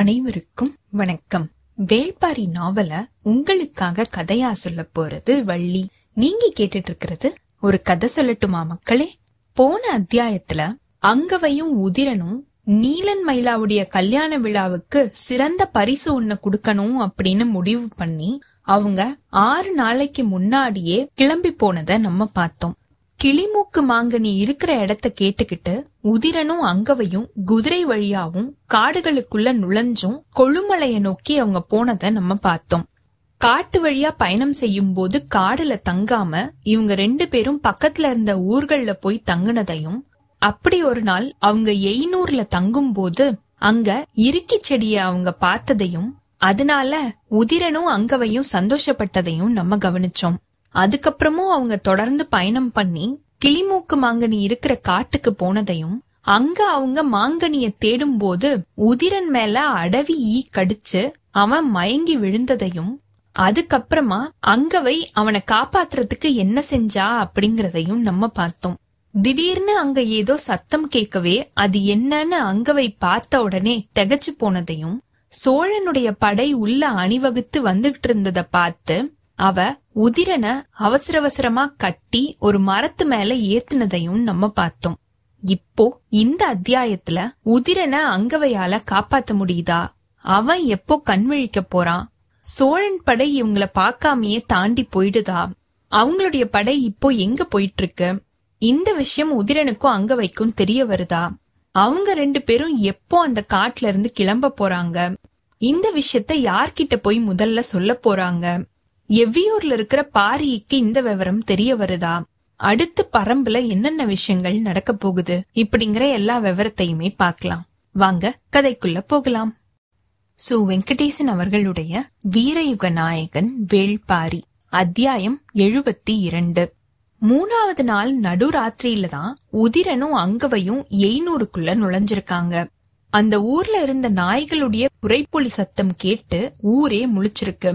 அனைவருக்கும் வணக்கம். வேள்பாரி நாவல உங்களுக்காக கதையா சொல்ல போறது வள்ளி. நீங்க கேட்டுட்டு இருக்கிறது ஒரு கதை சொல்லட்டுமா மக்களே? போன அத்தியாயத்துல அங்கவையும் உதிரனும் நீலன் மயிலாவுடைய கல்யாண விழாவுக்கு சிறந்த பரிசு ஒண்ணு குடுக்கணும் அப்படின்னு முடிவு பண்ணி அவங்க 6 நாளைக்கு முன்னாடியே கிளம்பி போனத நம்ம பார்த்தோம். கிளிமூக்கு மாங்கனி இருக்கிற இடத்த கேட்டுக்கிட்டு உதிரனும் அங்கவையும் குதிரை வழியாவும் காடுகளுக்குள்ள நுழைஞ்சும் கொழுமலையை நோக்கி அவங்க போனத நம்ம பார்த்தோம். காட்டு வழியா பயணம் செய்யும் போது காடுல தங்காம இவங்க 2 பேரும் பக்கத்துல இருந்த ஊர்கள்ல போய் தங்குனதையும், அப்படி ஒரு நாள் அவங்க 800ல தங்கும் போது அங்க இறுக்கி செடிய அவங்க பார்த்ததையும், அதனால உதிரனும் அங்கவையும் சந்தோஷப்பட்டதையும் நம்ம கவனிச்சோம். அதுக்கப்புறமும் அவங்க தொடர்ந்து பயணம் பண்ணி கிளிமூக்கு மாங்கனி இருக்கிற காட்டுக்கு போனதையும், அங்க அவங்க மாங்கனிய தேடும் போது உதிரன் மேல அடவி ஈ கடிச்சு அவன் மயங்கி விழுந்ததையும், அதுக்கப்புறமா அங்கவை அவனை காப்பாத்துறதுக்கு என்ன செஞ்சா அப்படிங்கறதையும் நம்ம பார்த்தோம். திடீர்னு அங்க ஏதோ சத்தம் கேட்கவே அது என்னன்னு அங்கவை பார்த்த உடனே திகைச்சு போனதையும், சோழனுடைய படை உள்ள அணிவகுத்து வந்துகிட்டு இருந்தத பார்த்து அவ உதிரன அவசரவசரமா கட்டி ஒரு மரத்து மேல ஏத்துனதையும் நம்ம பார்த்தோம். இப்போ இந்த அத்தியாயத்துல உதிரன அங்கவையால காப்பாத்த முடியுதா? அவன் எப்போ கண்விழிக்க போறான்? சோழன் படை இவங்கள பாக்காமையே தாண்டி போயிடுதா? அவங்களுடைய படை இப்போ எங்க போயிட்டு இருக்கு? இந்த விஷயம் உதிரனுக்கும் அங்கவைக்கும் தெரிய வருதா? அவங்க 2 பேரும் எப்போ அந்த காட்டுல இருந்து கிளம்ப போறாங்க? இந்த விஷயத்த யார்கிட்ட போய் முதல்ல சொல்ல போறாங்க? எவ்வியூர்ல இருக்கிற பாரிக்கு இந்த விவரம் தெரிய வருதா? அடுத்து பரம்புல என்னென்ன விஷயங்கள் நடக்க போகுது? இப்படிங்கிற எல்லா விவரத்தையுமே பார்க்கலாம். வாங்க கதைக்குள்ள போகலாம். சோ வெங்கடேசன் அவர்களுடைய வீரயுக நாயகன் வேள்பாரி, அத்தியாயம் 72. 3வது நாள் நடுராத்திரியில்தான் உதிரனும் அங்கவையும் 800க்குள்ள நுழைஞ்சிருக்காங்க. அந்த ஊர்ல இருந்த நாய்களுடைய குறைப்பொலி சத்தம் கேட்டு ஊரே முழிச்சிருக்கு.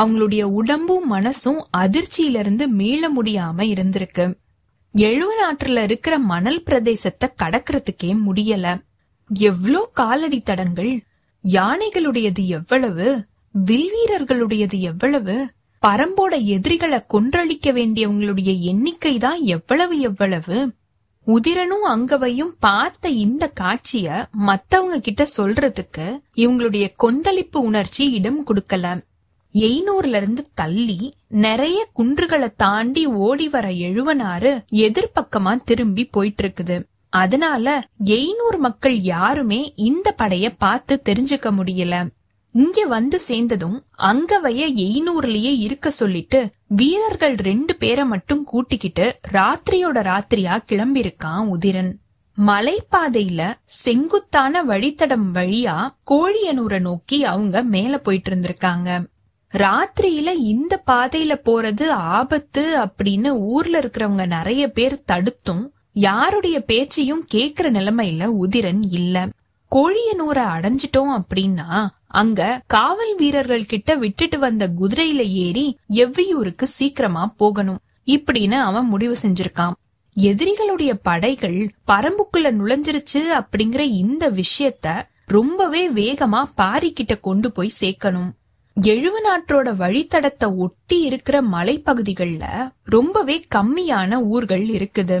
அவங்களுடைய உடம்பும் மனசும் அதிர்ச்சியிலிருந்து மீள முடியாம இருந்திருக்கு. எழுவனாற்றுல இருக்கிற மணல் பிரதேசத்தை கடக்கிறதுக்கே முடியல. எவ்வளோ காலடி தடங்கள்! யானைகளுடையது எவ்வளவு, வில்வீரர்களுடையது எவ்வளவு, பரம்போட எதிரிகளை கொன்றளிக்க வேண்டியவங்களுடைய எண்ணிக்கைதான் எவ்வளவு. உதிரனும் அங்கவையும் பார்த்த இந்த காட்சிய மத்தவங்க கிட்ட சொல்றதுக்கு இவங்களுடைய கொந்தளிப்பு உணர்ச்சி இடம் கொடுக்கல. 800ல இருந்து தள்ளி நிறைய குன்றுகளை தாண்டி ஓடி வர எழுவனாறு எதிர்பக்கமா திரும்பி போயிட்டு இருக்குது. அதனால 800 மக்கள் யாருமே இந்த படைய பார்த்து தெரிஞ்சுக்க முடியல. இங்க வந்து சேர்ந்ததும் அங்கவைய 800லயே இருக்க சொல்லிட்டு வீரர்கள் 2 பேரை மட்டும் கூட்டிக்கிட்டு ராத்திரியோட ராத்திரியா கிளம்பி இருக்கான் உதிரன். மலைப்பாதையில செங்குத்தான வழித்தடம் வழியா கோழியனூரை நோக்கி அவங்க மேல போயிட்டு இருந்திருக்காங்க. ராத்திரியில இந்த பாதையில போறது ஆபத்து அப்படின்னு ஊர்ல இருக்கிறவங்க நிறைய பேர் தடுத்தும் யாருடைய பேச்சையும் கேக்குற நிலைமையில உதிரன் இல்ல. கோழியனூரை அடைஞ்சிட்டோம் அப்படின்னா அங்க காவல் வீரர்கள் கிட்ட விட்டுட்டு வந்த குதிரையில ஏறி எவ்வியூருக்கு சீக்கிரமா போகணும் இப்படின்னு அவன் முடிவு செஞ்சிருக்கான். எதிரிகளுடைய படைகள் பரம்புக்குள்ள நுழைஞ்சிருச்சு அப்படிங்கிற இந்த விஷயத்த ரொம்பவே வேகமா பாரிக்கிட்ட கொண்டு போய் சேர்க்கணும். எழுவனாற்றோட வழித்தடத்தை ஒட்டி இருக்கிற மலைப்பகுதிகள்ல ரொம்பவே கம்மியான ஊர்கள் இருக்குது.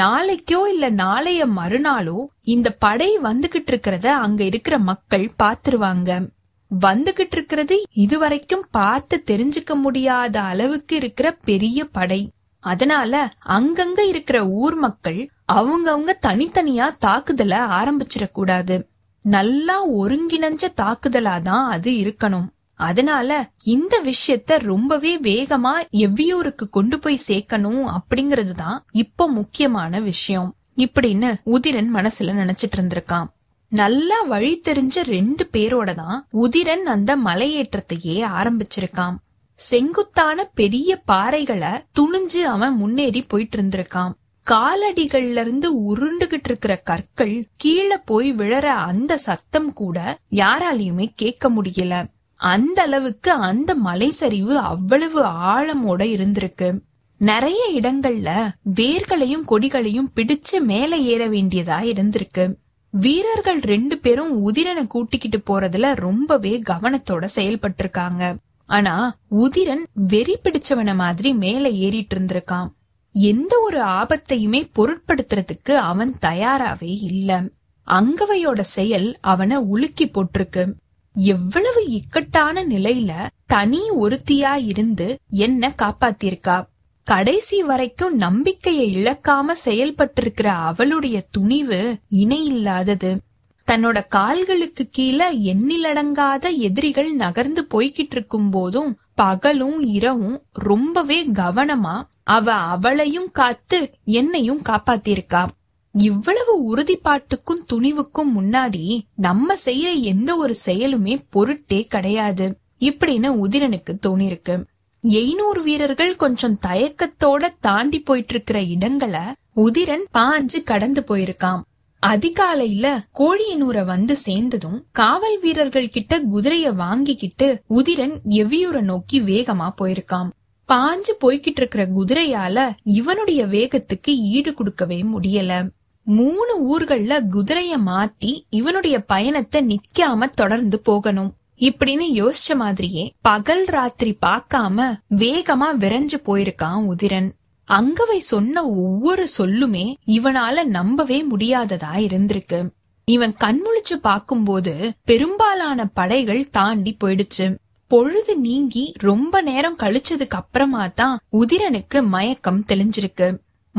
நாளைக்கோ இல்ல நாளைய மறுநாளோ இந்த படை வந்துகிட்டு இருக்கிறத அங்க இருக்கிற மக்கள் பாத்துருவாங்க. வந்துகிட்டு இருக்கிறது இதுவரைக்கும் பார்த்து தெரிஞ்சுக்க முடியாத அளவுக்கு இருக்கிற பெரிய படை. அதனால அங்கங்க இருக்கிற ஊர் மக்கள் அவங்கவுங்க தனித்தனியா தாக்குதலை ஆரம்பிச்சிடக்கூடாது. நல்லா ஒருங்கிணைஞ்ச தாக்குதலாதான் அது இருக்கணும். அதனால இந்த விஷயத்த ரொம்பவே வேகமா எவ்வியூருக்கு கொண்டு போய் சேர்க்கணும் அப்படிங்கறதுதான் இப்போ முக்கியமான விஷயம் இப்படின்னு உதிரன் மனசுல நினைச்சிட்டு இருந்திருக்கான். நல்லா வழி தெரிஞ்ச 2 பேரோட தான் உதிரன் அந்த மலையேற்றத்தையே ஆரம்பிச்சிருக்கான். செங்குத்தான பெரிய பாறைகளை துணிஞ்சு அவன் முன்னேறி போயிட்டு இருந்திருக்கான். காலடிகள்ல இருந்து உருண்டுகிட்டு இருக்கிற கற்கள் கீழே போய் விழற அந்த சத்தம் கூட யாராலையுமே கேட்க முடியல. அந்த அளவுக்கு அந்த மலை சரிவு அவ்வளவு ஆழமோட இருந்திருக்கு. நிறைய இடங்கள்ல வேர்களையும் கொடிகளையும் பிடிச்சு மேல ஏற வேண்டியதா இருந்திருக்கு. வீரர்கள் 2 பேரும் உதிரனை கூட்டிக்கிட்டு போறதுல ரொம்பவே கவனத்தோட செயல்பட்டு இருக்காங்க. ஆனா உதிரன் வெறி பிடிச்சவன மாதிரி மேல ஏறிட்டு இருந்திருக்கான். எந்த ஒரு ஆபத்தையுமே பொருட்படுத்துறதுக்கு அவன் தயாராவே இல்ல. அங்கவையோட செயல் அவனை உலுக்கி போட்டிருக்கு. எவ்வளவு இக்கட்டான நிலையில தனி ஒருத்தியா இருந்து என்ன காப்பாத்திருக்கா. கடைசி வரைக்கும் நம்பிக்கையை இழக்காம செயல்பட்டிருக்கிற அவளுடைய துணிவு இணையில்லாதது. தன்னோட கால்களுக்கு கீழே எண்ணிலடங்காத எதிரிகள் நகர்ந்து போய்கிட்டு இருக்கும் போதும் பகலும் இரவும் ரொம்பவே கவனமா அவளையும் காத்து என்னையும் காப்பாத்திருக்கா. இவ்வளவு உறுதிப்பாட்டுக்கும் துணிவுக்கும் முன்னாடி நம்ம செய்யற எந்த ஒரு செயலுமே பொருட்டே கிடையாது இப்படின்னு உதிரனுக்கு தோணிருக்கு. 800 வீரர்கள் கொஞ்சம் தயக்கத்தோட தாண்டி போயிட்டு இருக்கிற இடங்களை உதிரன் பாஞ்சு கடந்து போயிருக்கான். அதிகாலையில கோழியனூரை வந்து சேர்ந்ததும் காவல் வீரர்கள் கிட்ட குதிரைய வாங்கிக்கிட்டு உதிரன் எவ்வியூரை நோக்கி வேகமா போயிருக்கான். பாஞ்சு போய்கிட்டு இருக்கிற குதிரையால இவனுடைய வேகத்துக்கு ஈடு கொடுக்கவே முடியல. 3 ஊர்கள்ல குதிரைய மாத்தி இவனுடைய பயணத்தை நிக்காம தொடர்ந்து போகணும் இப்படின்னு யோசிச்ச மாதிரியே பகல் ராத்திரி பாக்காம வேகமா விரைஞ்சு போயிருக்கான் உதிரன். அங்கவை சொன்ன ஒவ்வொரு சொல்லுமே இவனால நம்பவே முடியாததா இருந்திருக்கு. இவன் கண்முழிச்சு பாக்கும்போது பெரும்பாலான படைகள் தாண்டி போயிடுச்சு. பொழுது நீங்கி ரொம்ப நேரம் கழிச்சதுக்கு அப்புறமா தான் உதிரனுக்கு மயக்கம் தெளிஞ்சிருக்கு.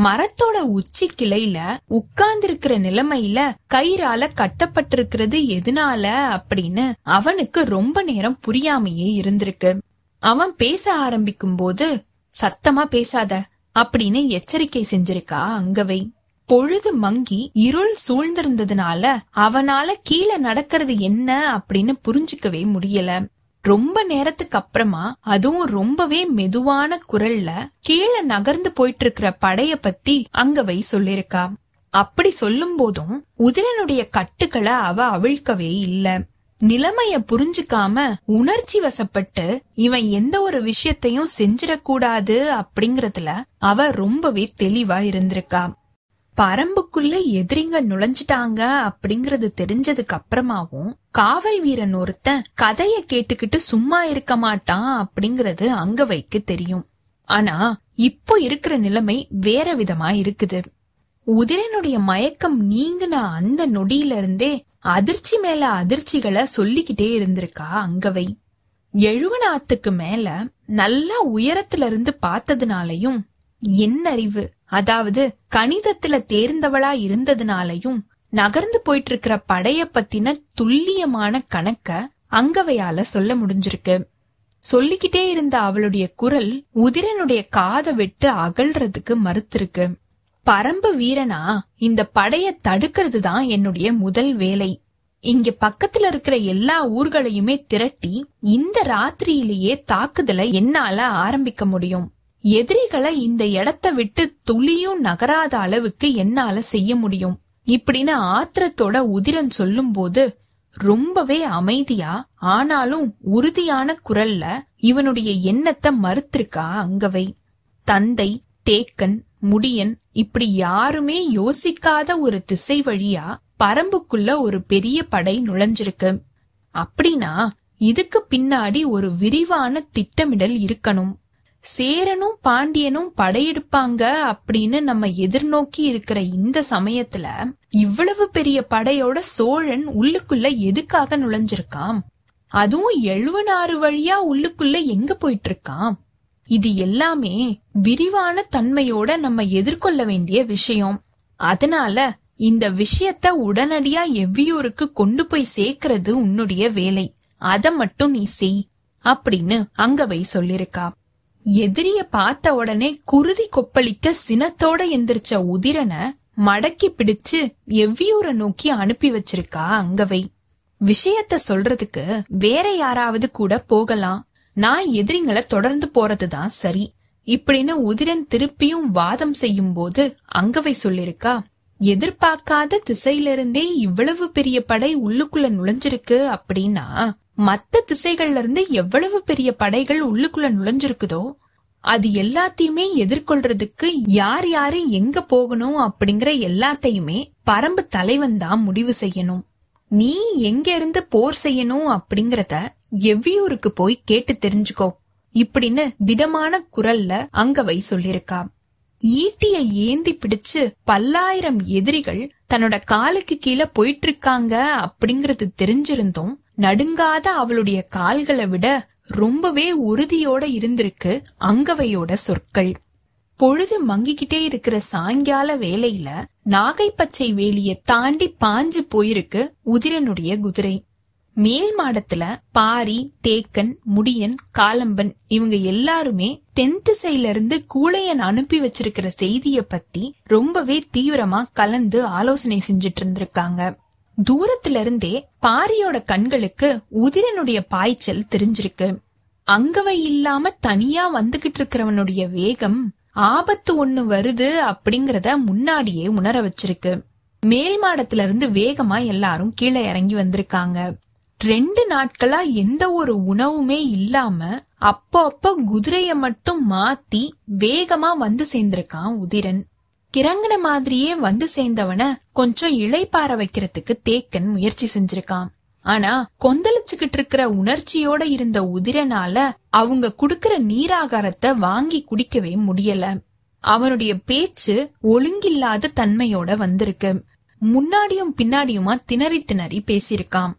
மரத்தோட உச்சி கிளையில உட்கார்ந்திருக்கிற நிலைமையில கயிறால கட்டப்பட்டிருக்கிறது எதனால அப்படின்னு அவனுக்கு ரொம்ப நேரம் புரியாமையே இருந்திருக்கு. அவன் பேச ஆரம்பிக்கும் போது சத்தமா பேசாத அப்படின்னு எச்சரிக்கை செஞ்சிருக்கா அங்கவை. பொழுது மங்கி இருள் சூழ்ந்திருந்ததுனால அவனால கீழே நடக்கிறது என்ன அப்படின்னு புரிஞ்சுக்கவே முடியல. ரொம்ப நேரத்துக்கு அப்புறமா அதுவும் ரொம்பவே மெதுவான குரல்ல கீழே நகர்ந்து போயிட்டு இருக்கிற படைய பத்தி அங்கவை சொல்லிருக்கா. அப்படி சொல்லும் போதும் உதிரனுடைய கட்டுக்களை அவ அவிழ்க்கவே இல்ல. நிலைமைய புரிஞ்சுக்காம உணர்ச்சி வசப்பட்டு இவன் எந்த ஒரு விஷயத்தையும் செஞ்சிடக்கூடாது அப்படிங்கறதுல அவ ரொம்பவே தெளிவா இருந்திருக்கா. பரம்புக்குள்ள எதிரிங்க நுழைஞ்சிட்டாங்க அப்படிங்கறது தெரிஞ்சதுக்கு அப்புறமாவும் காவல் வீரன் ஒருத்தன் கதைய கேட்டுக்கிட்டு சும்மா இருக்க மாட்டான் அப்படிங்கறது அங்கவைக்கு தெரியும். ஆனா இப்போ இருக்கிற நிலைமை வேற விதமா இருக்குது. உதிரனுடைய மயக்கம் நீங்கின அந்த நொடியில இருந்தே அதிர்ச்சி மேல அதிர்ச்சிகளை சொல்லிக்கிட்டே இருந்திருக்கா அங்கவை. 70 நாத்துக்கு மேல நல்லா உயரத்துல இருந்து பார்த்ததுனாலையும் என்னறிவு அதாவது கணிதத்துல தேர்ந்தவளா இருந்ததுனாலையும் நகர்ந்து போயிட்டு இருக்கிற படைய பத்தின துல்லியமான கணக்க அங்கவையால சொல்ல முடிஞ்சிருக்கு. சொல்லிக்கிட்டே இருந்த அவளுடைய குரல் உதிரனுடைய காதை விட்டு அகல்றதுக்கு மறுத்திருக்கு. பரம்பு வீரனா இந்த படைய தடுக்கிறது தான் என்னுடைய முதல் வேலை. இங்க பக்கத்துல இருக்கிற எல்லா ஊர்களையுமே திரட்டி இந்த ராத்திரியிலேயே தாக்குதலை என்னால ஆரம்பிக்க முடியும். எதிரிகளை இந்த இடத்த விட்டு துளியும் நகராத அளவுக்கு என்னால செய்ய முடியும் இப்படின்னு ஆத்திரத்தோட உதிரன் சொல்லும் போது ரொம்பவே அமைதியா ஆனாலும் உறுதியான குரல்ல இவனுடைய எண்ணத்தை மறுத்திருக்கா அங்கவை. தந்தை, தேக்கன், முடியன் இப்படி யாருமே யோசிக்காத ஒரு திசை வழியா பரம்புக்குள்ள ஒரு பெரிய படை நுழைஞ்சிருக்கு. அப்படின்னா இதுக்கு பின்னாடி ஒரு விரிவான திட்டமிடல் இருக்கணும். சேரனும் பாண்டியனும் படையெடுப்பாங்க அப்படின்னு நம்ம எதிர்நோக்கி இருக்கிற இந்த சமயத்துல இவ்வளவு பெரிய படையோட சோழன் உள்ளுக்குள்ள எதுக்காக நுழைஞ்சிருக்கான்? அதுவும் 76 வழியா உள்ளுக்குள்ள எங்க போயிட்டு இருக்கான்? இது எல்லாமே விரிவான தன்மையோட நம்ம எதிர்கொள்ள வேண்டிய விஷயம். அதனால இந்த விஷயத்த உடனடியா எவ்வியூருக்கு கொண்டு போய் சேர்க்கிறது உன்னுடைய வேலை. அத மட்டும் நீ செய் அப்படின்னு அங்கவை சொல்லிருக்கா. எதிரிய பார்த்த உடனே குருதி கொப்பளிக்க சினத்தோட எந்திரிச்ச உதிரனை மடக்கி பிடிச்சு எவ்வியூரை நோக்கி அனுப்பி வச்சிருக்கா அங்கவை. விஷயத்த சொல்றதுக்கு வேற யாராவது கூட போகலாம், நான் எதிரிங்களை தொடர்ந்து போறதுதான் சரி இப்படின்னு உதிரன் திருப்பியும் வாதம் செய்யும் போது அங்கவை சொல்லிருக்கா. எதிர்பார்க்காத திசையிலிருந்தே இவ்வளவு பெரிய படை உள்ளுக்குள்ள நுழைஞ்சிருக்கு அப்படின்னா மத்த திசைகள்ல இருந்து எவ்வளவு பெரிய படைகள் உள்ளுக்குள்ள நுழைஞ்சிருக்குதோ அது எல்லாத்தையுமே எதிர்கொள்றதுக்கு யார் யாரு எங்க போகணும் அப்படிங்கிற எல்லாத்தையுமே பரம்பு தலைவன் தான் முடிவு செய்யணும். நீ எங்க இருந்து போர் செய்யணும் அப்படிங்கறத எவ்வியூருக்கு போய் கேட்டு தெரிஞ்சுக்கோ இப்படின்னு திடமான குரல்ல அங்கவை சொல்லிருக்கா. ஈட்டிய ஏந்தி பிடிச்சு 10,000 எதிரிகள் தன்னோட காலுக்கு கீழே போயிட்டு இருக்காங்க அப்படிங்கறது தெரிஞ்சிருந்தும் நடுங்காத அவளுடைய கால்களை விட ரொம்பவே உறுதியோட இருந்திருக்கு அங்கவையோட சொற்கள். பொழுது மங்கிக்கிட்டே இருக்கிற சாயங்கால வேளையில நாகைப்பச்சை வேலிய தாண்டி பாஞ்சு போயிருக்கு உதிரனுடைய குதிரை. மேல் மாடத்துல பாரி, தேக்கன், முடியன், காலம்பன் இவங்க எல்லாருமே தென் திசையில இருந்து கூழையன் அனுப்பி வச்சிருக்கிற செய்திய பத்தி ரொம்பவே தீவிரமா கலந்து ஆலோசனை செஞ்சிட்டு இருந்திருக்காங்க. தூரத்துல இருந்தே பாரியோட கண்களுக்கு உதிரனுடைய பாய்ச்சல் தெரிஞ்சிருக்கு. அங்கவை இல்லாம தனியா வந்துகிட்டு இருக்கிறவனுடைய வேகம் ஆபத்து ஒண்ணு வருது அப்படிங்கறத முன்னாடியே உணர வச்சிருக்கு. மேல் மாடத்துல இருந்து வேகமா எல்லாரும் கீழே இறங்கி வந்திருக்காங்க. 2 நாட்களா எந்த ஒரு உணவுமே இல்லாம அப்போ அப்ப குதிரைய மட்டும் மாத்தி வேகமா வந்து சேர்ந்திருக்கான் உதிரன். கிறங்கின மாதிரியே வந்து சேர்ந்தவன கொஞ்சம் இளைப்பார வைக்கிறதுக்கு தேக்கன் முயற்சி செஞ்சிருக்கான். ஆனா கொந்தளிச்சுகிட்டு இருக்கிற உணர்ச்சியோட இருந்த உதிரனால அவங்க குடுக்கிற நீராகாரத்தை வாங்கி குடிக்கவே முடியல. அவனுடைய பேச்சு ஒழுங்கில்லாத தன்மையோட வந்திருக்கு. முன்னாடியும் பின்னாடியுமா திணறி திணறி பேசியிருக்கான்.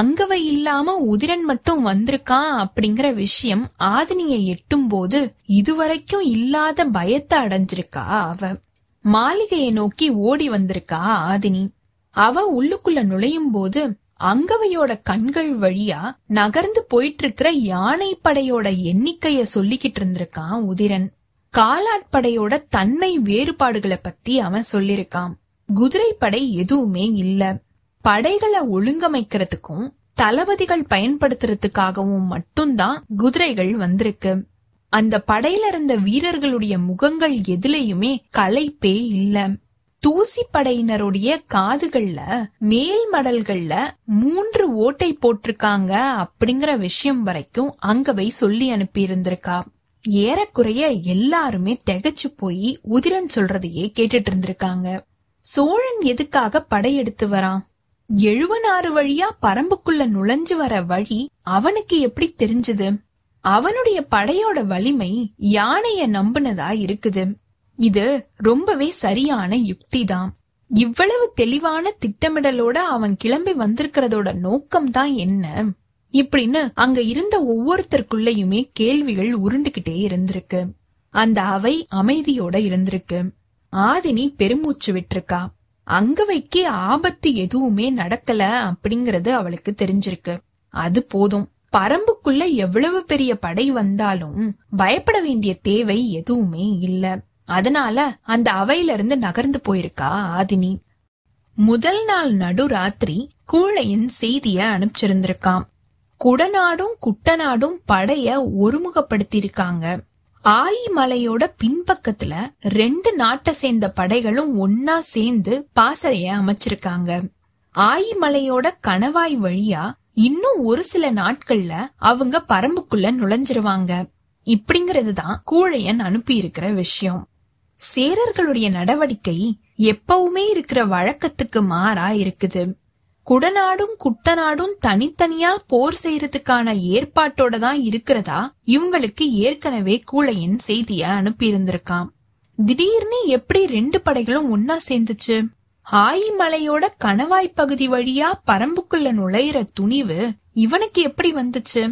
அங்கவை இல்லாம உதிரன் மட்டும் வந்திருக்கான் அப்படிங்கிற விஷயம் ஆதினியை எட்டும் போது இதுவரைக்கும் இல்லாத பயத்தை அடைஞ்சிருக்கா அவ. மாளிகையை நோக்கி ஓடி வந்திருக்கா ஆதினி. அவ உள்ளுக்குள்ள நுழையும் போது அங்கவையோட கண்கள் வழியா நகர்ந்து போயிட்டு இருக்கிற யானை படையோட எண்ணிக்கைய சொல்லிக்கிட்டு இருந்திருக்கான் உதிரன். காலாட்படையோட தன்மை வேறுபாடுகளை பத்தி அவன் சொல்லிருக்கான். குதிரைப்படை எதுவுமே இல்ல. படைகளை ஒழுங்கமைக்கிறதுக்கும் தளபதிகள் பயன்படுத்துறதுக்காகவும் மட்டும்தான் குதிரைகள் வந்திருக்கு. அந்த படையில இருந்த வீரர்களுடைய முகங்கள் எதிலையுமே களைப்பே இல்ல. தூசி படையினருடைய காதுகள்ல மேல் மடல்கள்ல 3 ஓட்டை போட்டிருக்காங்க அப்படிங்கிற விஷயம் வரைக்கும் அங்கவை சொல்லி அனுப்பி இருந்திருக்கா. ஏறக்குறைய எல்லாருமே திகைச்சு போய் உதிரன் சொல்றதையே கேட்டுட்டு இருந்திருக்காங்க. சோழன் எதுக்காக படையெடுத்து வரான்? 76 வழியா பரம்புக்குள்ள நுழைஞ்சு வர வழி அவனுக்கு எப்படி தெரிஞ்சது? அவனுடைய படையோட வலிமை யானைய நம்பினதா இருக்குது. இது ரொம்பவே சரியான யுக்திதான். இவ்வளவு தெளிவான திட்டமிடலோட அவன் கிளம்பி வந்திருக்கிறதோட நோக்கம்தான் என்ன இப்படின்னு அங்க இருந்த ஒவ்வொருத்தருக்குள்ளயுமே கேள்விகள் உருண்டுகிட்டே இருந்திருக்கு. அந்த அவை அமைதியோட இருந்திருக்கு. ஆதினி பெருமூச்சு விட்டிருக்கா. அங்கவைக்கு ஆபத்து எதுவுமே நடக்கல அப்படிங்கறது அவளுக்கு தெரிஞ்சிருக்கு. அது போதும். பரம்புக்குள்ள எவ்வளவு பெரிய படை வந்தாலும் பயப்பட வேண்டிய தேவை எதுவுமே இல்ல. அதனால அந்த அவையில இருந்து நகர்ந்து போயிருக்கா ஆதினி. முதல் நாள் நடுராத்திரி கூழையன் செய்திய அனுப்பிச்சிருந்திருக்கான். குடநாடும் குட்டநாடும் படைய ஒருமுகப்படுத்தியிருக்காங்க. ஆயிமலையோட பின்பக்கத்துல 2 நாட்டை சேர்ந்த படைகளும் ஒன்னா சேர்ந்து பாசறைய அமைச்சிருக்காங்க. ஆயிமலையோட கணவாய் வழியா இன்னும் ஒரு சில நாட்கள்ல அவங்க பரம்புக்குள்ள நுழைஞ்சிருவாங்க இப்படிங்கறதுதான் கூழையன் அனுப்பி இருக்கிற விஷயம். சேரர்களுடைய நடவடிக்கை எப்பவுமே இருக்கிற வழக்கத்துக்கு மாறா இருக்குது. குடநாடும் குட்டநாடும் தனித்தனியா போர் செய்யறதுக்கான ஏற்பாட்டோட தான் இருக்கிறதா இவங்களுக்கு ஏற்கனவே கூழையன் செய்திய அனுப்பியிருந்திருக்கான். திடீர்னு எப்படி 2 படைகளும் ஒன்னா சேர்ந்துச்சு? ஆயிமலையோட கணவாய் பகுதி வழியா பரம்புக்குள்ள நுழையிற துணிவு இவனுக்கு எப்படி வந்துச்சு?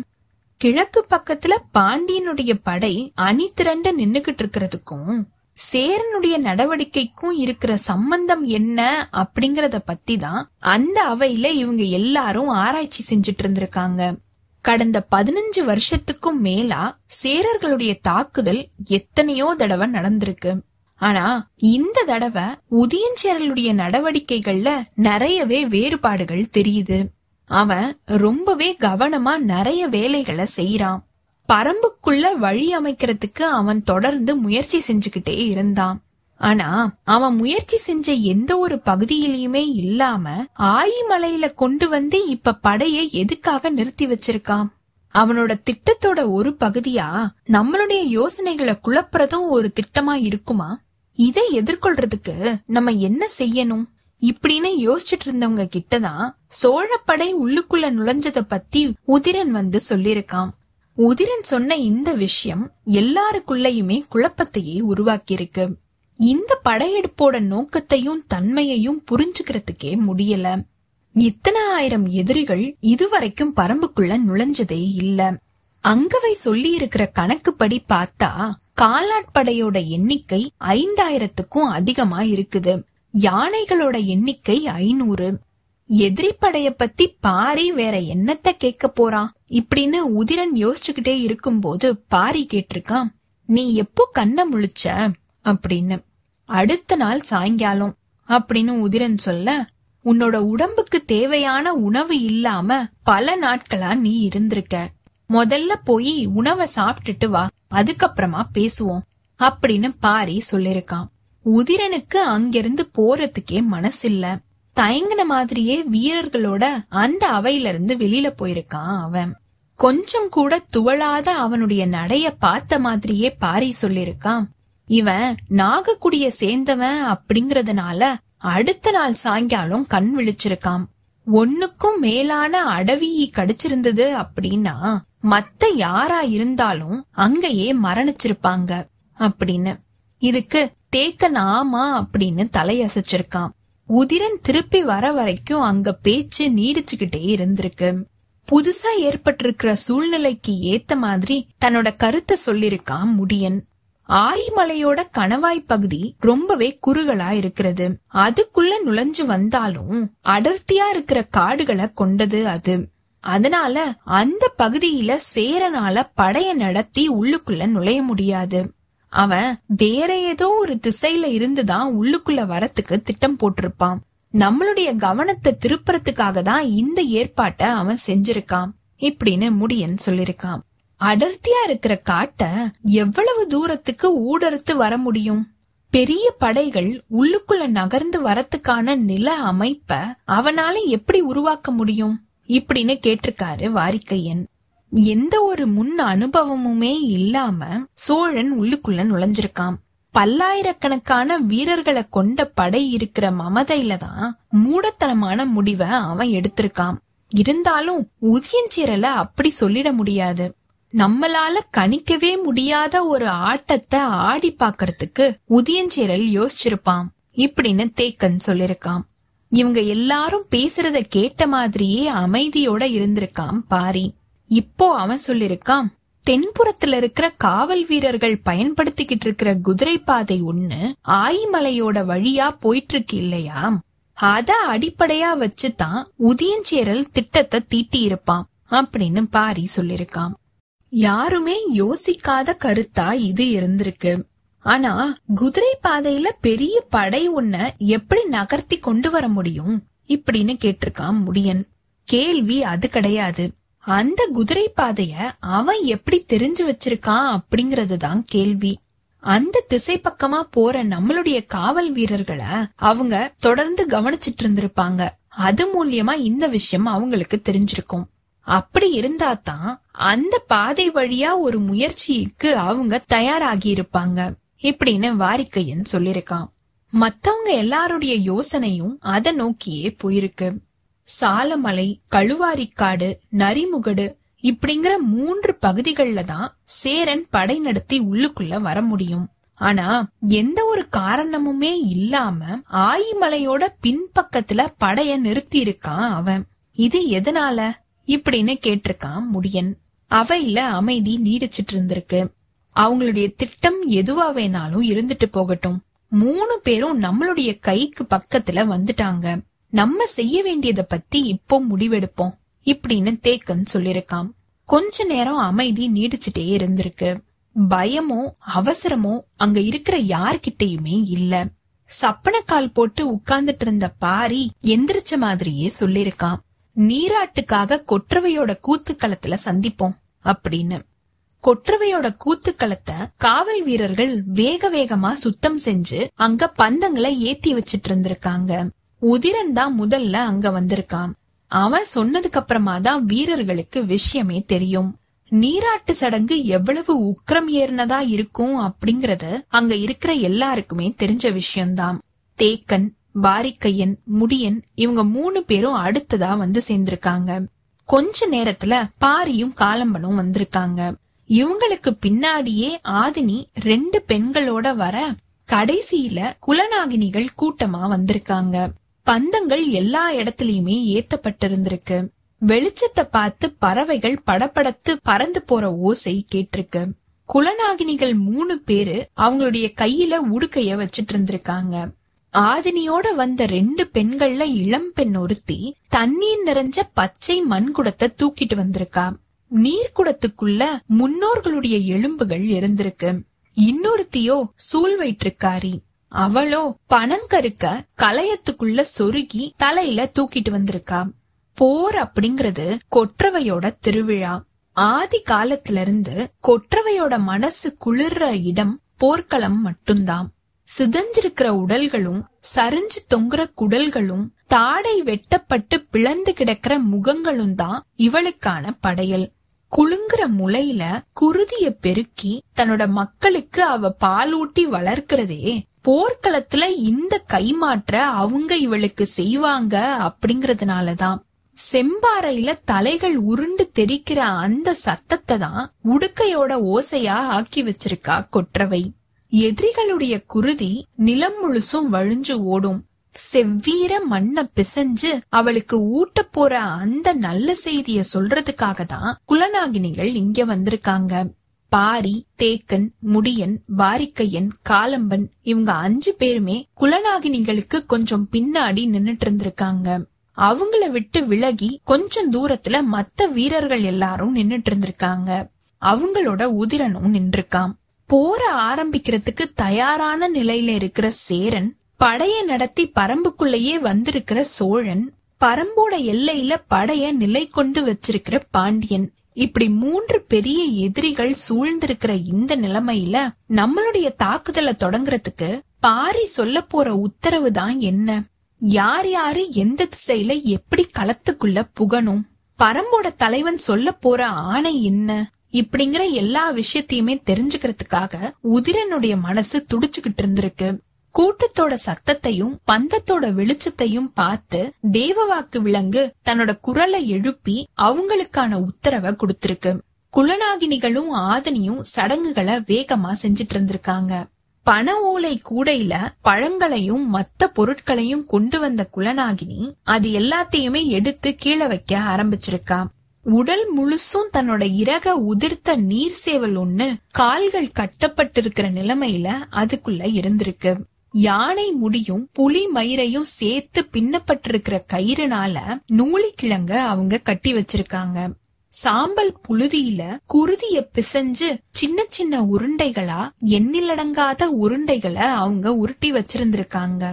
கிழக்கு பக்கத்துல பாண்டியனுடைய படை அணி திரண்டு நின்னுகிட்டு இருக்கிறதுக்கும் சேரனுடைய நடவடிக்கைக்கும் இருக்கிற சம்பந்தம் என்ன அப்படிங்கறத பத்தி தான் அந்த அவையில இவங்க எல்லாரும் ஆராய்ச்சி செஞ்சுட்டு இருந்திருக்காங்க. கடந்த 15 வருஷத்துக்கும் மேலா சேரர்களுடைய தாக்குதல் எத்தனையோ தடவை நடந்திருக்கு. ஆனா இந்த தடவை உதியஞ்சேரலுடைய நடவடிக்கைகள்ல நிறையவே வேறுபாடுகள் தெரியுது. அவன் ரொம்பவே கவனமா நிறைய வேலைகளை செய்யறான். பரம்புக்குள்ள வழி அமைக்கிறதுக்கு அவன் தொடர்ந்து முயற்சி செஞ்சுகிட்டே இருந்தான். ஆனா அவன் முயற்சி செஞ்ச எந்த ஒரு பகுதியிலயுமே இல்லாம ஆயிமலையில கொண்டு வந்து இப்ப படைய எதுக்காக நிறுத்தி வச்சிருக்கான்? அவனோட திட்டத்தோட ஒரு பகுதியா நம்மளுடைய யோசனைகளை குழப்புறதும் ஒரு திட்டமா இருக்குமா? இதை எதிர்கொள்றதுக்கு நம்ம என்ன செய்யணும் இப்படின்னு யோசிச்சுட்டு இருந்தவங்க கிட்டதான் சோழப்படை உள்ளுக்குள்ள நுழைஞ்சத பத்தி உதிரன் வந்து சொல்லிருக்கான். உதிரன் சொன்ன இந்த விஷயம் எல்லாருக்குள்ளயுமே குழப்பத்தையே உருவாக்கியிருக்கு. இந்த படையெடுப்போட நோக்கத்தையும் தன்மையையும் புரிஞ்சுக்கிறதுக்கே முடியல. இத்தனை ஆயிரம் எதிரிகள் இதுவரைக்கும் பரம்புக்குள்ள நுழைஞ்சதே இல்ல. அங்கவை சொல்லி இருக்கிற கணக்குப்படி பார்த்தா காலாட்படையோட எண்ணிக்கை 5000 அதிகமா இருக்குது. யானைகளோட எண்ணிக்கை 500. எதிரிப்படைய பத்தி பாரி வேற என்னத்த கேட்க போறான் இப்படின்னு உதிரன் யோசிச்சுக்கிட்டே இருக்கும் போது பாரி கேட்டிருக்கான், நீ எப்போ கண்ண முழிச்ச அப்படின்னு. அடுத்த நாள் சாயங்காலம் அப்படின்னு உதிரன் சொல்ல, உன்னோட உடம்புக்கு தேவையான உணவு இல்லாம பல நாட்களா நீ இருந்திருக்க, முதல்ல போய் உணவை சாப்பிட்டுட்டு வா, அதுக்கப்புறமா பேசுவோம் அப்படின்னு பாரி சொல்லிருக்கான். உதிரனுக்கு அங்கிருந்து போறதுக்கே மனசில்ல. தயங்கின மாதிரியே வீரர்களோட அந்த அவையில இருந்து வெளியில போயிருக்கான் அவன். கொஞ்சம் கூட துவளாத அவனுடைய நடைய பார்த்த மாதிரியே பாரி சொல்லிருக்கான், இவன் நாகக்குடிய சேர்ந்தவன் அப்படிங்கறதுனால அடுத்த நாள் சாயங்காலம் கண் விழிச்சிருக்கான். 1க்கும் மேலான அடவி கடிச்சிருந்தது அப்படின்னா மத்த யாரா இருந்தாலும் அங்கேயே மரணிச்சிருப்பாங்க அப்படின்னு. இதுக்கு தேக்கன் ஆமா அப்படின்னு தலையசைச்சிருக்கான். உதிரன் திருப்பி வர வரைக்கும் அங்க பேச்சு நீடிச்சுக்கிட்டே இருந்திருக்கு. புதுசா ஏற்பட்டிருக்கிற சூழ்நிலைக்கு ஏத்த மாதிரி தன்னோட கருத்தை சொல்லிருக்கான் முடியன். ஆரிமலையோட கணவாய் பகுதி ரொம்பவே குறுகலா இருக்கிறது. அதுக்குள்ள நுழைஞ்சு வந்தாலும் அடர்த்தியா இருக்கிற காடுகளை கொண்டது அது. அதனால அந்த பகுதியில சேரனால படைய நடத்தி உள்ளுக்குள்ள நுழைய முடியாது. அவன் வேற ஏதோ ஒரு திசையில இருந்துதான் உள்ளுக்குள்ள வரத்துக்கு திட்டம் போட்டிருப்பான். நம்மளுடைய கவனத்தை திருப்புறதுக்காக தான் இந்த ஏற்பாட்டை அவன் செஞ்சிருக்கான் இப்படின்னு முடியன் சொல்லிருக்கான். அடர்த்தியா இருக்கிற காட்ட எவ்வளவு தூரத்துக்கு ஊடறுத்து வர முடியும்? பெரிய படைகள் உள்ளுக்குள்ள நகர்ந்து வரத்துக்கான நில அமைப்ப அவனால எப்படி உருவாக்க முடியும் இப்படின்னு கேட்டிருக்காரு வாரிக்கையன். எந்த ஒரு முன் அனுபவமுமே இல்லாம சோழன் உள்ளுக்குள்ள நுழைஞ்சிருக்கான். பல்லாயிரக்கணக்கான வீரர்களை கொண்ட படை இருக்கிற மமதையில தான் மூடத்தனமான முடிவை அவன் எடுத்திருக்கான். இருந்தாலும் உதியஞ்சேரல அப்படி சொல்லிட முடியாது. நம்மளால கணிக்கவே முடியாத ஒரு ஆட்டத்தை ஆடி பாக்கிறதுக்கு உதியஞ்சேரல் யோசிச்சிருப்பான் இப்படின்னு தேக்கன் சொல்லிருக்கான். இவங்க எல்லாரும் பேசுறத கேட்ட மாதிரியே அமைதியோட இருந்திருக்கான் பாரி. இப்போ அவன் சொல்லிருக்கான், தென்புறத்துல இருக்கிற காவல் வீரர்கள் பயன்படுத்திக்கிட்டு இருக்கிற குதிரை பாதை ஒண்ணு ஆயிமலையோட வழியா போயிட்டு இருக்கு இல்லையா, அத அடிப்படையா வச்சுதான் உதியஞ்சேரல் திட்டத்தை தீட்டி இருப்பான் அப்படின்னு பாரி சொல்லிருக்கான். யாருமே யோசிக்காத கருத்தா இது இருந்திருக்கு. ஆனா குதிரை பாதையில பெரிய படை ஒன்ன எப்படி நகர்த்தி கொண்டு வர முடியும் இப்படின்னு கேட்டிருக்கான் முடியன். கேள்வி அது கிடையாது, அந்த குதிரை பாதைய அவன் எப்படி தெரிஞ்சு வச்சிருக்கான் அப்படிங்கறதுதான் கேள்வி. அந்த திசை பக்கமா போற நம்மளுடைய காவல் வீரர்களை அவங்க தொடர்ந்து கவனிச்சிட்டு இருந்திருப்பாங்க. அது மூலியமா இந்த விஷயம் அவங்களுக்கு தெரிஞ்சிருக்கும். அப்படி இருந்தாதான் அந்த பாதை வழியா ஒரு முயற்சிக்கு அவங்க தயாராகி இருப்பாங்க இப்படின்னு வாரிக்கையன் சொல்லிருக்கான். மத்தவங்க எல்லாருடைய யோசனையும் அத நோக்கியே போயிருக்கு. சாலமலை, கழுவாரிக்காடு, நரிமுகடு இப்படிங்கிற 3 பகுதிகள்ல தான் சேரன் படை நடத்தி உள்ளுக்குள்ள வர முடியும். ஆனா எந்த ஒரு காரணமுமே இல்லாம ஆயிமலையோட பின்பக்கத்துல படைய நிறுத்தி இருக்கான் அவன். இது எதனால இப்படின்னு கேட்டிருக்கான் முடியன். அவையில அமைதி நீடிச்சிட்டு இருந்திருக்கு. அவங்களுடைய திட்டம் எதுவா வேணாலும் இருந்துட்டு போகட்டும். 3 பேரும் நம்மளுடைய கைக்கு பக்கத்துல வந்துட்டாங்க. நம்ம செய்ய வேண்டியத பத்தி இப்போ முடிவெடுப்போம் இப்படின்னு தேக்கன் சொல்லிருக்கான். கொஞ்ச நேரம் அமைதி நீடிச்சுட்டே இருந்திருக்கு. பயமோ அவசரமோ அங்க இருக்கிற யார்கிட்டயுமே இல்ல. சப்பனக்கால் போட்டு உட்கார்ந்துட்டு இருந்த பாரி எந்திரிச்ச மாதிரியே சொல்லிருக்கான், நீராட்டுக்காக கொற்றவையோட கூத்துக்களத்துல சந்திப்போம் அப்படின்னு. கொற்றவையோட கூத்துக்களத்தை காவல் வீரர்கள் வேக வேகமா சுத்தம் செஞ்சு அங்க பந்தங்களை ஏத்தி வச்சிட்டு இருந்திருக்காங்க. உதிரன் தான் முதல்ல அங்க வந்திருக்கான். அவன் சொன்னதுக்கு அப்புறமா தான் வீரர்களுக்கு விஷயமே தெரியும். நீராட்டு சடங்கு எவ்வளவு உக்கிரம் ஏறினதா இருக்கும் அப்படிங்கறது அங்க இருக்கிற எல்லாருக்குமே தெரிஞ்ச விஷயம்தான். தேக்கன், பாரிக்கையன், முடியன் இவங்க 3 பேரும் அடுத்ததா வந்து சேர்ந்திருக்காங்க. கொஞ்ச நேரத்துல பாரியும் காலம்பனும் வந்திருக்காங்க. இவங்களுக்கு பின்னாடியே ஆதினி 2 பெண்களோட வர கடைசியில குலநாகினிகள் கூட்டமா வந்திருக்காங்க. பந்தங்கள் எல்லா இடத்துலயுமே ஏத்தப்பட்டிருந்திருக்கு. வெளிச்சத்தை பார்த்து பறவைகள் படபடத்து பறந்து போற ஓசை கேட்டிருக்கு. குலநாகினிகள் 3 பேரு அவங்களுடைய கையில உடுக்கைய வச்சிட்டு இருந்திருக்காங்க. ஆதினியோட வந்த 2 பெண்கள்ல இளம்பெண் ஒருத்தி தண்ணீர் நிறைஞ்ச பச்சை மண்குடத்தை தூக்கிட்டு வந்திருக்கா. நீர்குடத்துக்குள்ள முன்னோர்களுடைய எலும்புகள் இருந்திருக்கு. இன்னொருத்தியோ சூழ் வயிற்றுக்காரி. அவளோ பணங்கருக்க கலையத்துக்குள்ள சொருகி தலையில தூக்கிட்டு வந்திருக்கா. போர் அப்படிங்கறது கொற்றவையோட திருவிழா. ஆதி காலத்துல இருந்து கொற்றவையோட மனசு குளிர்ற இடம் போர்க்களம் மட்டும்தான். சிதஞ்சிருக்கிற உடல்களும் சரிஞ்சு தொங்குற குடல்களும் தாடை வெட்டப்பட்டு பிளந்து கிடக்கிற முகங்களும் தான் இவளுக்கான படையல். குலுங்குற முலையில குருதிய பெருக்கி தன்னோட மக்களுக்கு அவ பாலூட்டி வளர்க்கிறதே போர்க்களத்துல இந்த கைமாற்ற அவங்க இவளுக்கு செய்வாங்க அப்படிங்கறதுனாலதான். செம்பாறையில தலைகள் உருண்டு தெரிக்கிற அந்த சத்தத்தை தான் உடுக்கையோட ஓசையா ஆக்கி வச்சிருக்கா கொற்றவை. எதிரிகளுடைய குருதி நிலம் முழுசும் வழிஞ்சு ஓடும். செவ்வீர மண்ண பிசைஞ்சு அவளுக்கு ஊட்ட போற அந்த நல்ல செய்திய சொல்றதுக்காக தான் குலநாகினிகள் இங்க வந்திருக்காங்க. பாரி, தேக்கன், முடியன், பாரிக்கையன், காலம்பன் இவங்க 5 பேருமே குலநாகினிகளுக்கு கொஞ்சம் பின்னாடி நின்னுட்டு இருந்திருக்காங்க. அவங்கள விட்டு விலகி கொஞ்சம் தூரத்துல மத்த வீரர்கள் எல்லாரும் நின்னுட்டு இருந்திருக்காங்க. அவங்களோட உதிரனும் நின்றுக்காம். போர ஆரம்பிக்கிறதுக்கு தயாரான நிலையில இருக்கிற சேரன், படைய நடத்தி பரம்புக்குள்ளேயே வந்திருக்கிற சோழன், பரம்போட எல்லையில படைய நிலை கொண்டு வச்சிருக்கிற பாண்டியன், இப்படி 3 பெரிய எதிரிகள் சூழ்ந்திருக்கிற இந்த நிலைமையில நம்மளுடைய தாக்குதலை தொடங்குறதுக்கு பாரி சொல்ல போற உத்தரவு தான் என்ன? யார் யாரு எந்த திசையில எப்படி களத்துக்குள்ள புகணும், பரம்போட தலைவன் சொல்ல போற ஆணை என்ன, இப்படிங்கிற எல்லா விஷயத்தையுமே தெரிஞ்சுக்கிறதுக்காக உதிரனுடைய மனசு துடிச்சுக்கிட்டு இருந்திருக்கு. கூட்டத்தோட சத்தத்தையும் பந்தத்தோட வெளிச்சத்தையும் பார்த்து தேவவாக்கு விலங்கு தன்னோட குரலை எழுப்பி அவங்களுக்கான உத்தரவை கொடுத்திருக்கு. குலநாகினிகளும் ஆதினியும் சடங்குகளை வேகமா செஞ்சிட்டு இருந்திருக்காங்க. பண ஓலை கூடையில பழங்களையும் மத்த பொருட்களையும் கொண்டு வந்த குலநாகினி அது எல்லாத்தையுமே எடுத்து கீழே வைக்க ஆரம்பிச்சிருக்கா. உடல் முழுசும் தன்னோட இறக உதிர்த்த நீர் சேவல் ஒண்ணு கால்கள் கட்டப்பட்டிருக்கிற நிலைமையில அதுக்குள்ள இருந்திருக்கு. யானை முடியும் புலி மயிரையும் சேர்த்து பின்னப்பட்டிருக்கிற கயிறுனால நூலிக்கிழங்க அவங்க கட்டி வச்சிருக்காங்க. சாம்பல் புழுதியில குருதிய பிசைஞ்சு சின்ன சின்ன உருண்டைகளா எண்ணிலடங்காத உருண்டைகளை அவங்க உருட்டி வச்சிருந்திருக்காங்க.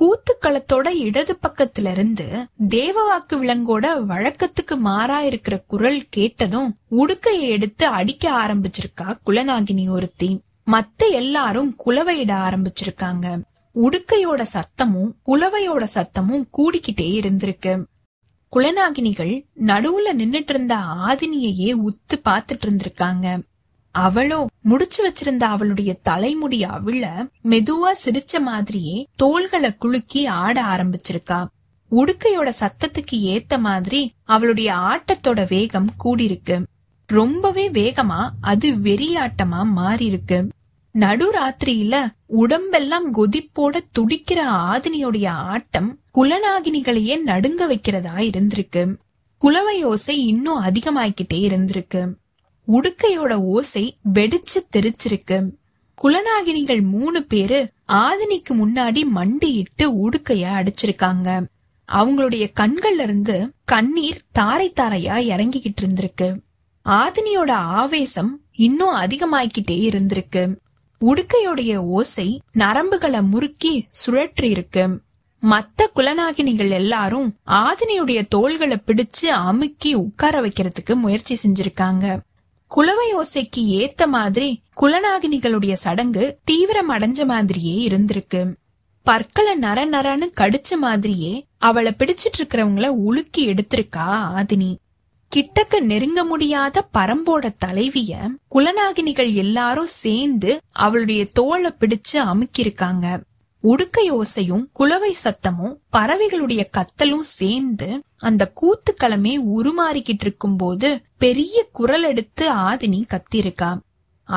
கூத்துக்களத்தோட இடது பக்கத்துல இருந்து தேவவாக்கு விலங்கோட வழக்கத்துக்கு மாறா இருக்கிற குரல் கேட்டதும் உடுக்கையை எடுத்து அடிக்க ஆரம்பிச்சிருக்கா குலநாகினி ஒருத்தி. மத்த எல்லாரும் குலவையிட ஆரம்பிச்சிருக்காங்க. உடுக்கையோட சத்தமும் குலவையோட சத்தமும் கூடிக்கிட்டே இருந்திருக்கு. குலநாகினிகள் நடுவுல நின்னுட்டு இருந்த ஆதினியையே உத்து பாத்துட்டு இருந்திருக்காங்க. அவளோ முடிச்சு வச்சிருந்த அவளுடைய தலைமுடி அவிழ மெதுவா சிரிச்ச மாதிரியே தோள்களை குலுக்கி ஆட ஆரம்பிச்சிருக்கா. உடுக்கையோட சத்தத்துக்கு ஏத்த மாதிரி அவளுடைய ஆட்டத்தோட வேகம் கூடிருக்கு. ரொம்பவே வேகமா அது வெறியாட்டமா மாறிருக்கு. நடுராத்திரியில உடம்பெல்லாம் கொதிப்போட துடிக்கிற ஆதினியோடைய ஆட்டம் குலநாகினிகளையே நடுங்க வைக்கிறதா இருந்திருக்கு. குலவையோசை இன்னும் அதிகமாய்கிட்டே இருந்திருக்கு. உடுக்கையோட ஓசை வெடிச்சு தெரிச்சிருக்கு. குலநாகினிகள் 3 பேரு ஆதினிக்கு முன்னாடி மண்டியிட்டு உடுக்கைய அடிச்சிருக்காங்க. அவங்களுடைய கண்கள்ல இருந்து கண்ணீர் தாரை தாரையா இறங்கிக்கிட்டு இருந்திருக்கு. ஆதினியோட ஆவேசம் இன்னும் அதிகமாய்கிட்டே இருந்திருக்கு. உடுக்கையோடைய ஓசை நரம்புகளை முறுக்கி சுழற்றி இருக்கு. மத்த குலநாகினிகள் எல்லாரும் ஆதினியுடைய தோள்களை பிடிச்சு அமுக்கி உட்கார வைக்கிறதுக்கு முயற்சி செஞ்சிருக்காங்க. குலவை ஓசைக்கு ஏத்த மாதிரி குலநாகினிகளுடைய சடங்கு தீவிரம் அடைஞ்ச மாதிரியே இருந்திருக்கு. பற்களை நர நரன்னு கடிச்ச மாதிரியே அவளை பிடிச்சிட்டு இருக்கிறவங்கள உலுக்கி எடுத்திருக்கா ஆதினி. கிட்டக்க நெருங்க முடியாத பரம்போட தலைவிய குலநாகினிகள் எல்லாரும் சேர்ந்து அவளுடைய தோலை பிடிச்சு அமுக்கிருக்காங்க. உடுக்கை ஓசையும் குலவை சத்தமும் பறவைகளுடைய கத்தலும் சேர்ந்து அந்த கூத்துக்களமே உருமாறிக்கிட்டு இருக்கும் போது பெரிய குரல் எடுத்து ஆதினி கத்திருக்கா.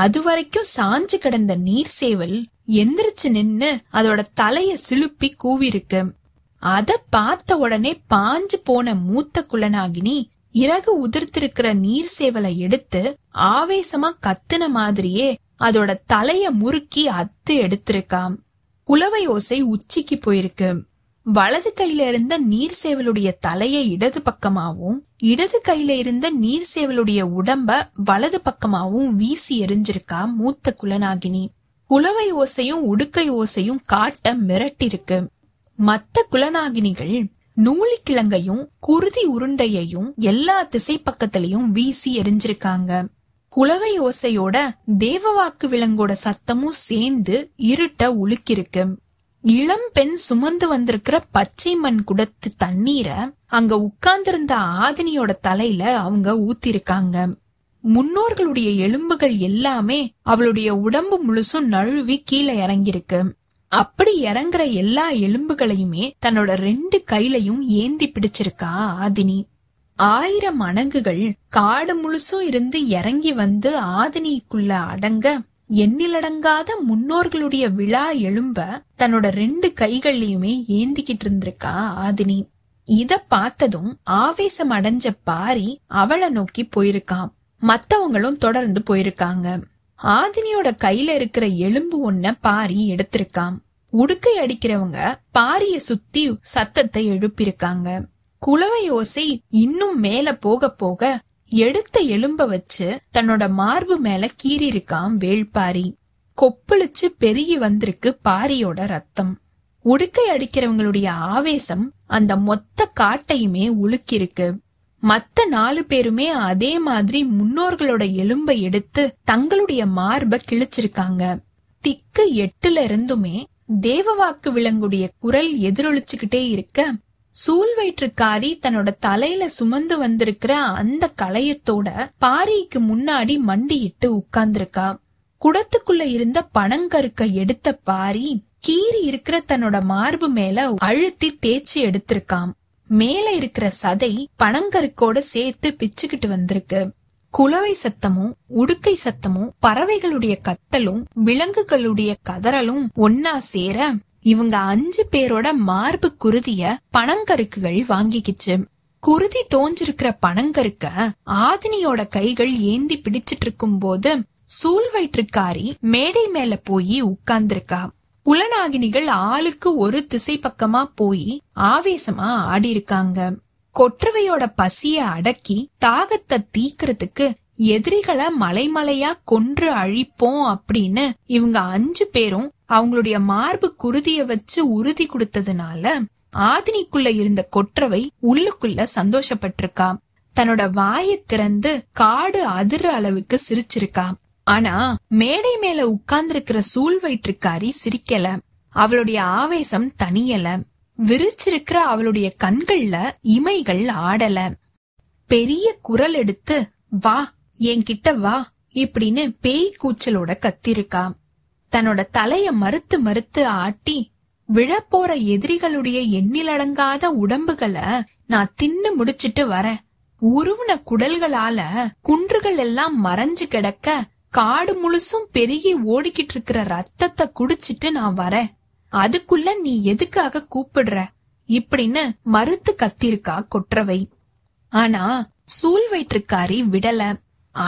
அது வரைக்கும் சாஞ்சு கிடந்த நீர் சேவல் எந்திரிச்சு நின்னு அதோட தலைய சிலுப்பி கூவிருக்கு. அத பார்த்த உடனே பாஞ்சு போன மூத்த குலநாகினி இறகு உதிர்த்திருக்கிற நீர் சேவலை எடுத்து ஆவேசமா கத்துன மாதிரியே அதோட தலைய முறுக்கி அத்து எடுத்திருக்காம். குலவை ஓசை உச்சிக்கு போயிருக்கு. வலது கையில இருந்த நீர் சேவலுடைய தலைய இடது பக்கமாவும் இடது கையில இருந்த நீர் சேவலுடைய உடம்ப வலது பக்கமாவும் வீசி எறிஞ்சிருக்கா மூத்த குலநாகினி. குலவை ஓசையும் உடுக்கை ஓசையும் காட்ட மிரட்டிருக்கு. மத்த குலநாகினிகள் நூலிக்கிழங்கையும் குருதி உருண்டையையும் எல்லா திசை பக்கத்திலையும் வீசி எரிஞ்சிருக்காங்க. குலவை ஓசையோட தேவவாக்கு விலங்கோட சத்தமும் சேர்ந்து இருட்ட உழுக்கிருக்கு. இளம் பெண் சுமந்து வந்திருக்கிற பச்சை மண் குடத்து தண்ணீரை அங்க உட்கார்ந்திருந்த ஆதினியோட தலையில அவங்க ஊத்திருக்காங்க. முன்னோர்களுடைய எலும்புகள் எல்லாமே அவளுடைய உடம்பு முழுசும் நழுவி கீழே இறங்கிருக்கு. அப்படி இறங்குற எல்லா எலும்புகளையுமே தன்னோட ரெண்டு கையிலையும் ஏந்தி பிடிச்சிருக்கா ஆதினி. 1000 அணங்குகள் காடு முழுசும் இருந்து இறங்கி வந்து ஆதினிக்குள்ள அடங்க எண்ணிலடங்காத முன்னோர்களுடைய விழா எலும்ப தன்னோட ரெண்டு கைகள்லயுமே ஏந்திக்கிட்டு இருந்திருக்கா ஆதினி. இத பார்த்ததும் ஆவேசம் அடைஞ்ச பாரி அவளை நோக்கி போயிருக்கான். மத்தவங்களும் தொடர்ந்து போயிருக்காங்க. ஆதினியோட கையில இருக்கிற எலும்பு ஒன்ன பாரி எடுத்திருக்கான். உடுக்கை அடிக்கிறவங்க பாரிய சுத்தி சத்தத்தை எழுப்பியிருக்காங்க. குலவை ஓசை இன்னும் மேல போக போக எடுத்த எலும்ப வச்சு தன்னோட மார்பு மேல கீறி இருக்கான் வேள்பாரி. கொப்பளிச்சு பெருகி வந்திருக்கு பாரியோட ரத்தம். உடுக்கை அடிக்கிறவங்களுடைய ஆவேசம் அந்த மொத்த காட்டையுமே உழுக்கிருக்கு. மத்த 4 பேருமே அதே மாதிரி முன்னோர்களோட எலும்பை எடுத்து தங்களுடைய மார்ப கிழிச்சிருக்காங்க. திக்கு 8 இருந்துமே தேவவாக்கு விலங்குடைய குரல் எதிரொலிச்சுக்கிட்டே இருக்க சூழ்வயிற்றுக்காரி தன்னோட தலையில சுமந்து வந்திருக்கிற அந்த களையத்தோட பாரிக்கு முன்னாடி மண்டியிட்டு உட்கார்ந்திருக்கா. குடத்துக்குள்ள இருந்த பனங்கருக்க எடுத்த பாரி கீறி இருக்கிற தன்னோட மார்பு மேல அழுத்தி தேய்ச்சி எடுத்திருக்காம். மேல இருக்கிற சதை பனங்கருக்கோட சேர்த்து பிச்சுக்கிட்டு வந்திருக்கு. குலவை சத்தமும் உடுக்கை சத்தமும் பறவைகளுடைய கத்தலும் விலங்குகளுடைய கதறலும் ஒன்னா சேர இவங்க 5 பேரோட மார்பு குருதிய பனங்கருக்குகள் வாங்கிக்கிச்சு. குருதி தோஞ்சிருக்கிற பனங்கருக்க ஆதினியோட கைகள் ஏந்தி பிடிச்சிட்டு இருக்கும் போது சூழ்வயிற்றுக்காரி மேடை மேல போய் உட்கார்ந்திருக்கா. குலநாகினிகள் ஆளுக்கு ஒரு திசை பக்கமா போய் ஆவேசமா ஆடி இருக்காங்க. கொற்றவையோட பசிய அடக்கி தாகத்தை தீக்கிறதுக்கு எதிரிகளை மலைமலையா கொன்று அழிப்போம் அப்படின்னு இவங்க 5 பேரும் அவங்களுடைய மார்பு குருதிய வச்சு உறுதி கொடுத்ததுனால ஆதினிக்குள்ள இருந்த கொற்றவை உள்ளுக்குள்ள சந்தோஷப்பட்டிருக்கா. தன்னோட வாயை திறந்து காடு அதிர்ற அளவுக்கு சிரிச்சிருக்கா. ஆனா மேடை மேல உட்கார்ந்திருக்கிற சூழ்வயிற்றுக்காரி சிரிக்கல. அவளுடைய ஆவேசம் தனியல. விரிச்சிருக்கிற அவளுடைய கண்கள்ல இமைகள் ஆடல. பெரிய குரல் எடுத்து வா என்கிட்ட வா இப்படின்னு பேய் கூச்சலோட கத்திருக்கா. தன்னோட தலைய மறுத்து மறுத்து ஆட்டி விழப்போற எதிரிகளுடைய எண்ணிலடங்காத உடம்புகளை நான் தின்னு முடிச்சிட்டு வரேன். உருவுன குடல்களால குன்றுகள் எல்லாம் மறைஞ்சு கிடக்க காடு முழுசும் பெருகி ஓடிக்கிட்டு இருக்கிற ரத்தத்தை குடிச்சிட்டு நான் வர. அதுக்குள்ள நீ எதுக்காக கூப்பிடுற இப்படின்னு மறுத்து கத்திருக்கா கொற்றவை. ஆனா சூழ்வயிற்றுக்காரி விடல.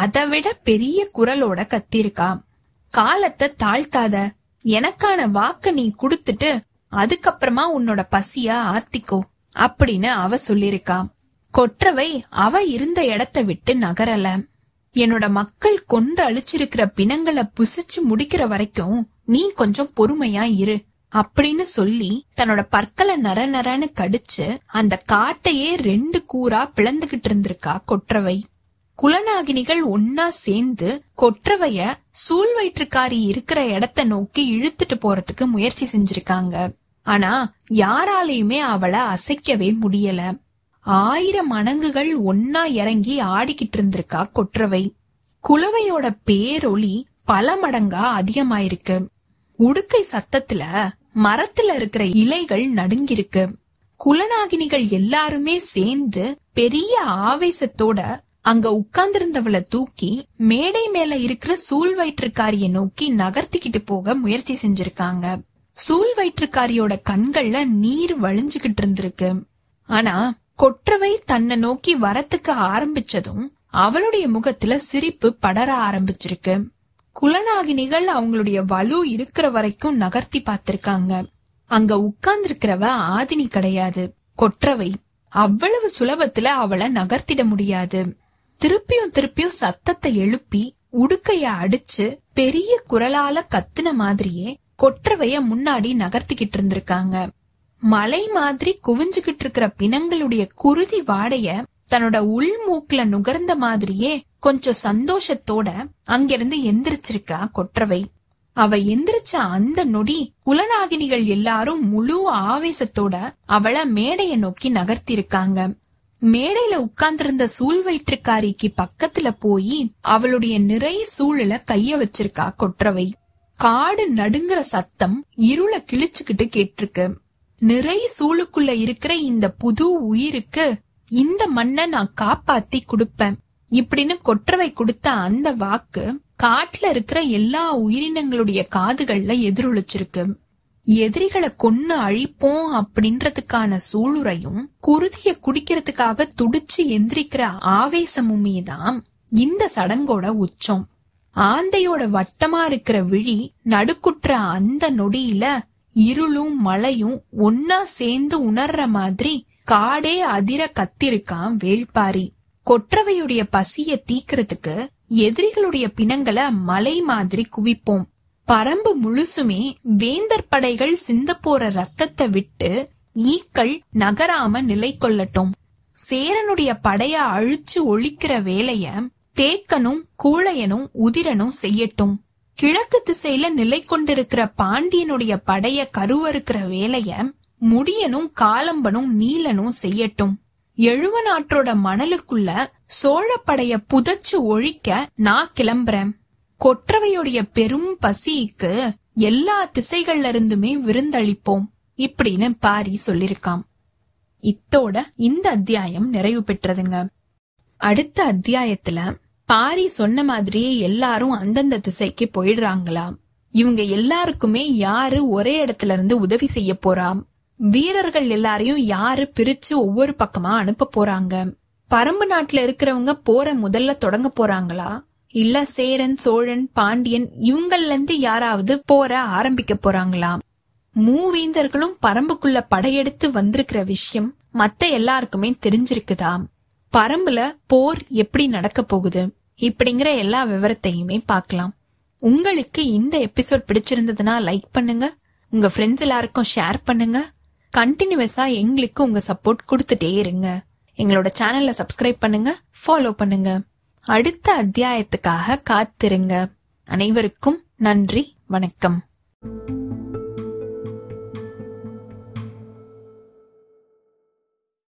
அதை விட பெரிய குரலோட கத்திருக்கா. காலத்தை தாழ்த்தாத, எனக்கான வாக்க நீ குடுத்துட்டு அதுக்கப்புறமா உன்னோட பசிய ஆத்திக்கோ அப்படின்னு அவ சொல்லிருக்கா. கொற்றவை அவ இருந்த இடத்த விட்டு நகரல. என்னோட மக்கள் கொன்று அழிச்சிருக்கிற பிணங்களை புசிச்சு முடிக்கிற வரைக்கும் நீ கொஞ்சம் பொறுமையா இரு அப்படின்னு சொல்லி தன்னோட பற்களை நர நரன்னு கடிச்சு அந்த காட்டையே 2 கூரா பிளந்துகிட்டு இருந்திருக்கா கொற்றவை. குலநாகினிகள் ஒன்னா சேர்ந்து கொற்றவைய சூழ்வயிற்றுக்காரி இருக்கிற இடத்த நோக்கி இழுத்துட்டு போறதுக்கு முயற்சி செஞ்சிருக்காங்க. ஆனா யாராலையுமே அவளை அசைக்கவே முடியல. ஆயிரம் அணங்குகள் ஒன்னா இறங்கி ஆடிக்கிட்டு இருந்திருக்கா கொற்றவை. குலவையோட பேரொலி பல மடங்கா அதிகமாயிருக்கு. உடுக்கை சத்தத்துல மரத்துல இருக்கிற இலைகள் நடுங்கிருக்கு. குலநாகினிகள் எல்லாருமே சேர்ந்து பெரிய ஆவேசத்தோட அங்க உட்கார்ந்திருந்தவளை தூக்கி மேடை மேல இருக்கிற சூழ் வயிற்றுக்காரிய நோக்கி நகர்த்திக்கிட்டு போக முயற்சி செஞ்சிருக்காங்க. சூழ் வயிற்றுக்காரியோட கண்கள்ல நீர் வழிஞ்சுகிட்டு இருந்திருக்கு. ஆனா கொற்றவை தன்னை நோக்கி வரத்துக்கு ஆரம்பிச்சதும் அவளுடைய முகத்துல சிரிப்பு படர ஆரம்பிச்சிருக்கு. குலநாகினிகள் அவங்களுடைய வலு இருக்கிற வரைக்கும் நகர்த்தி பார்த்திருக்காங்க. அங்க உட்கார்ந்திருக்கிறவ ஆதினி கிடையாது, கொற்றவை. அவ்வளவு சுலபத்துல அவளை நகர்த்திட முடியாது. திருப்பியும் திருப்பியும் சத்தத்தை எழுப்பி உடுக்கைய அடிச்சு பெரிய குரலால கத்துன மாதிரியே கொற்றவைய முன்னாடி நகர்த்திக்கிட்டு இருந்திருக்காங்க. மலை மாதிரி குவிஞ்சுகிட்டு இருக்கிற பிணங்களுடைய குருதி வாடைய தன்னோட உள் மூக்குல நுகர்ந்த மாதிரியே கொஞ்சம் சந்தோஷத்தோட அங்கிருந்து எந்திரிச்சிருக்கா கொற்றவை. அவ எந்திரிச்ச அந்த நொடி குலநாகினிகள் எல்லாரும் முழு ஆவேசத்தோட அவளை மேடைய நோக்கி நகர்த்தி இருக்காங்க. மேடையில உட்கார்ந்திருந்த சூழ் வயிற்றுக்காரிக்கு பக்கத்துல போய் அவளுடைய நிறை சூழல கைய வச்சிருக்கா கொற்றவை. காடு நடுங்குற சத்தம் இருளை கிழிச்சுக்கிட்டு கேட்டிருக்கு. நிறை சூளுக்குள்ள இருக்கிற இந்த புது உயிருக்கு இந்த மண்ணை நான் காப்பாத்தி கொடுப்பேன் இப்படின்னு கொற்றவை கொடுத்த அந்த வாக்கு காட்டுல இருக்கிற எல்லா உயிரினங்களுடைய காதுகள்ல எதிரொலிச்சிருக்கு. எதிரிகளை கொன்னு அழிப்போம் அப்படின்றதுக்கான சூளுரையும் குருதிய குடிக்கிறதுக்காக துடிச்சு எந்திரிக்கிற ஆவேசமுமே தான் இந்த சடங்கோட உச்சம். ஆந்தையோட வட்டமா இருக்கிற விழி நடுக்குற்ற அந்த நொடியில இருளும் மழையும் ஒன்னா சேர்ந்து உணர்ற மாதிரி காடே அதிர கத்திருக்கான் வேள்பாரி. கொற்றவையுடைய பசிய தீக்கிறதுக்கு எதிரிகளுடைய பிணங்களை மலை மாதிரி குவிப்போம், பரம்பு முழுசுமே வேந்தர் படைகள் சிந்த போற ரத்தத்தை விட்டு ஈக்கள் நகராம நிலை கொள்ளட்டும், சேரனுடைய படைய அழிச்சு ஒழிக்கிற வேலைய தேக்கனும் கூழையனும் உதிரனும் செய்யட்டும், கிழக்கு திசையில நிலை கொண்டிருக்கிற பாண்டியனுடைய படைய கருவறுக்கிற வேலைய முடியனும் காலம்பனும் நீலனும் செய்யட்டும், எழுவ நாற்றோட மணலுக்குள்ள சோழப்படைய புதைச்சு ஒழிக்க நான் கிளம்புறேன். கொற்றவையுடைய பெரும் பசிக்கு எல்லா திசைகள்ல இருந்துமே விருந்தளிப்போம் இப்படின்னு பாரி சொல்லிருக்கான். இத்தோட இந்த அத்தியாயம் நிறைவு பெற்றதுங்க. அடுத்த அத்தியாயத்துல பாரி சொன்ன மாதிரியே எல்லாரும் அந்தந்த திசைக்கு போயிடுறாங்களாம். இவங்க எல்லாருக்குமே யாரு ஒரே இடத்துல இருந்து உதவி செய்ய போறா, வீரர்கள் எல்லாரையும் யாரு பிரிச்சு ஒவ்வொரு பக்கமா அனுப்ப போறாங்க, பரம்பு நாட்டுல இருக்கிறவங்க போற முதல்ல தொடங்க போறாங்களா இல்ல சேரன் சோழன் பாண்டியன் இவங்கள்ல இருந்து யாராவது போற ஆரம்பிக்க போறாங்களா, மூவேந்தர்களும் பரம்புக்குள்ள படையெடுத்து வந்திருக்கிற விஷயம் மத்த எல்லாருக்குமே தெரிஞ்சிருக்குதாம், பரம்புல போர் எப்படி நடக்க போகுது இப்படிங்கிற எல்லா விவரத்தையுமே பார்க்கலாம். உங்களுக்கு இந்த எபிசோட் பிடிச்சிருந்ததுன்னா லைக் பண்ணுங்க, உங்க ஃப்ரெண்ட்ஸ் எல்லாருக்கும் ஷேர் பண்ணுங்க. கண்டினியூவஸா எங்களுக்கு உங்க சப்போர்ட் கொடுத்துட்டே இருங்க. எங்களோட சேனல்ல சப்ஸ்கிரைப் பண்ணுங்க, ஃபாலோ பண்ணுங்க. அடுத்த அத்தியாயத்துக்காக காத்திருங்க. அனைவருக்கும் நன்றி, வணக்கம்.